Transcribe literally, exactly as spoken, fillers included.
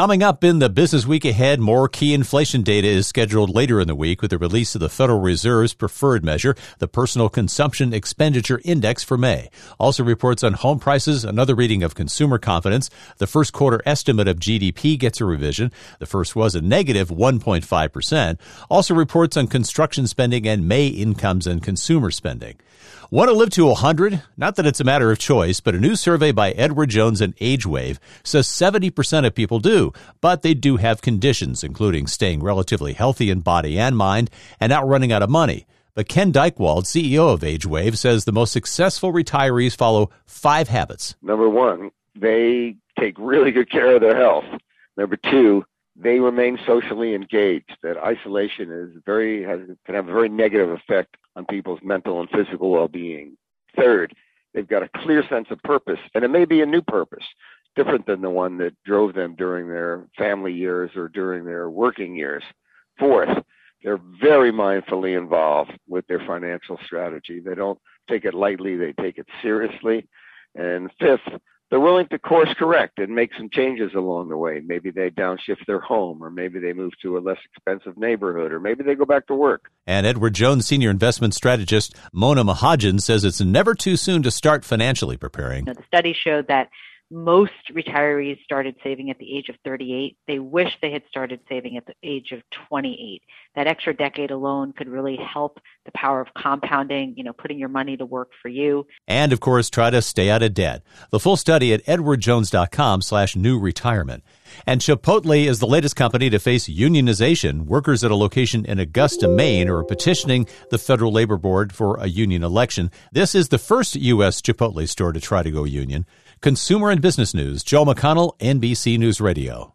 Coming up in the business week ahead, more key inflation data is scheduled later in the week with the release of the Federal Reserve's preferred measure, the Personal Consumption Expenditure Index for May. Also reports on home prices, another reading of consumer confidence. The first quarter estimate of G D P gets a revision. The first was a negative one point five percent. Also reports on construction spending and May incomes and consumer spending. Want to live to one hundred? Not that it's a matter of choice, but a new survey by Edward Jones and AgeWave says seventy percent of people do. But they do have conditions, including staying relatively healthy in body and mind and not running out of money. But Ken Dychtwald, C E O of AgeWave, says the most successful retirees follow five habits. Number one, they take really good care of their health. Number two, they remain socially engaged. That isolation is very has, can have a very negative effect on people's mental and physical well-being. Third, they've got a clear sense of purpose, and it may be a new purpose, different than the one that drove them during their family years or during their working years. Fourth, they're very mindfully involved with their financial strategy. They don't take it lightly. They take it seriously. And fifth, they're willing to course correct and make some changes along the way. Maybe they downshift their home, or maybe they move to a less expensive neighborhood, or maybe they go back to work. And Edward Jones senior investment strategist Mona Mahajan says it's never too soon to start financially preparing. Now, the study showed that most retirees started saving at the age of thirty-eight. They wish they had started saving at the age of twenty-eight. That extra decade alone could really help the power of compounding, you know, putting your money to work for you. And, of course, try to stay out of debt. The full study at edwardjones.com slash new retirement. And Chipotle is the latest company to face unionization. Workers at a location in Augusta, Maine, are petitioning the Federal Labor Board for a union election. This is the first U S Chipotle store to try to go union. Consumer and business news, Joe McConnell, N B C News Radio.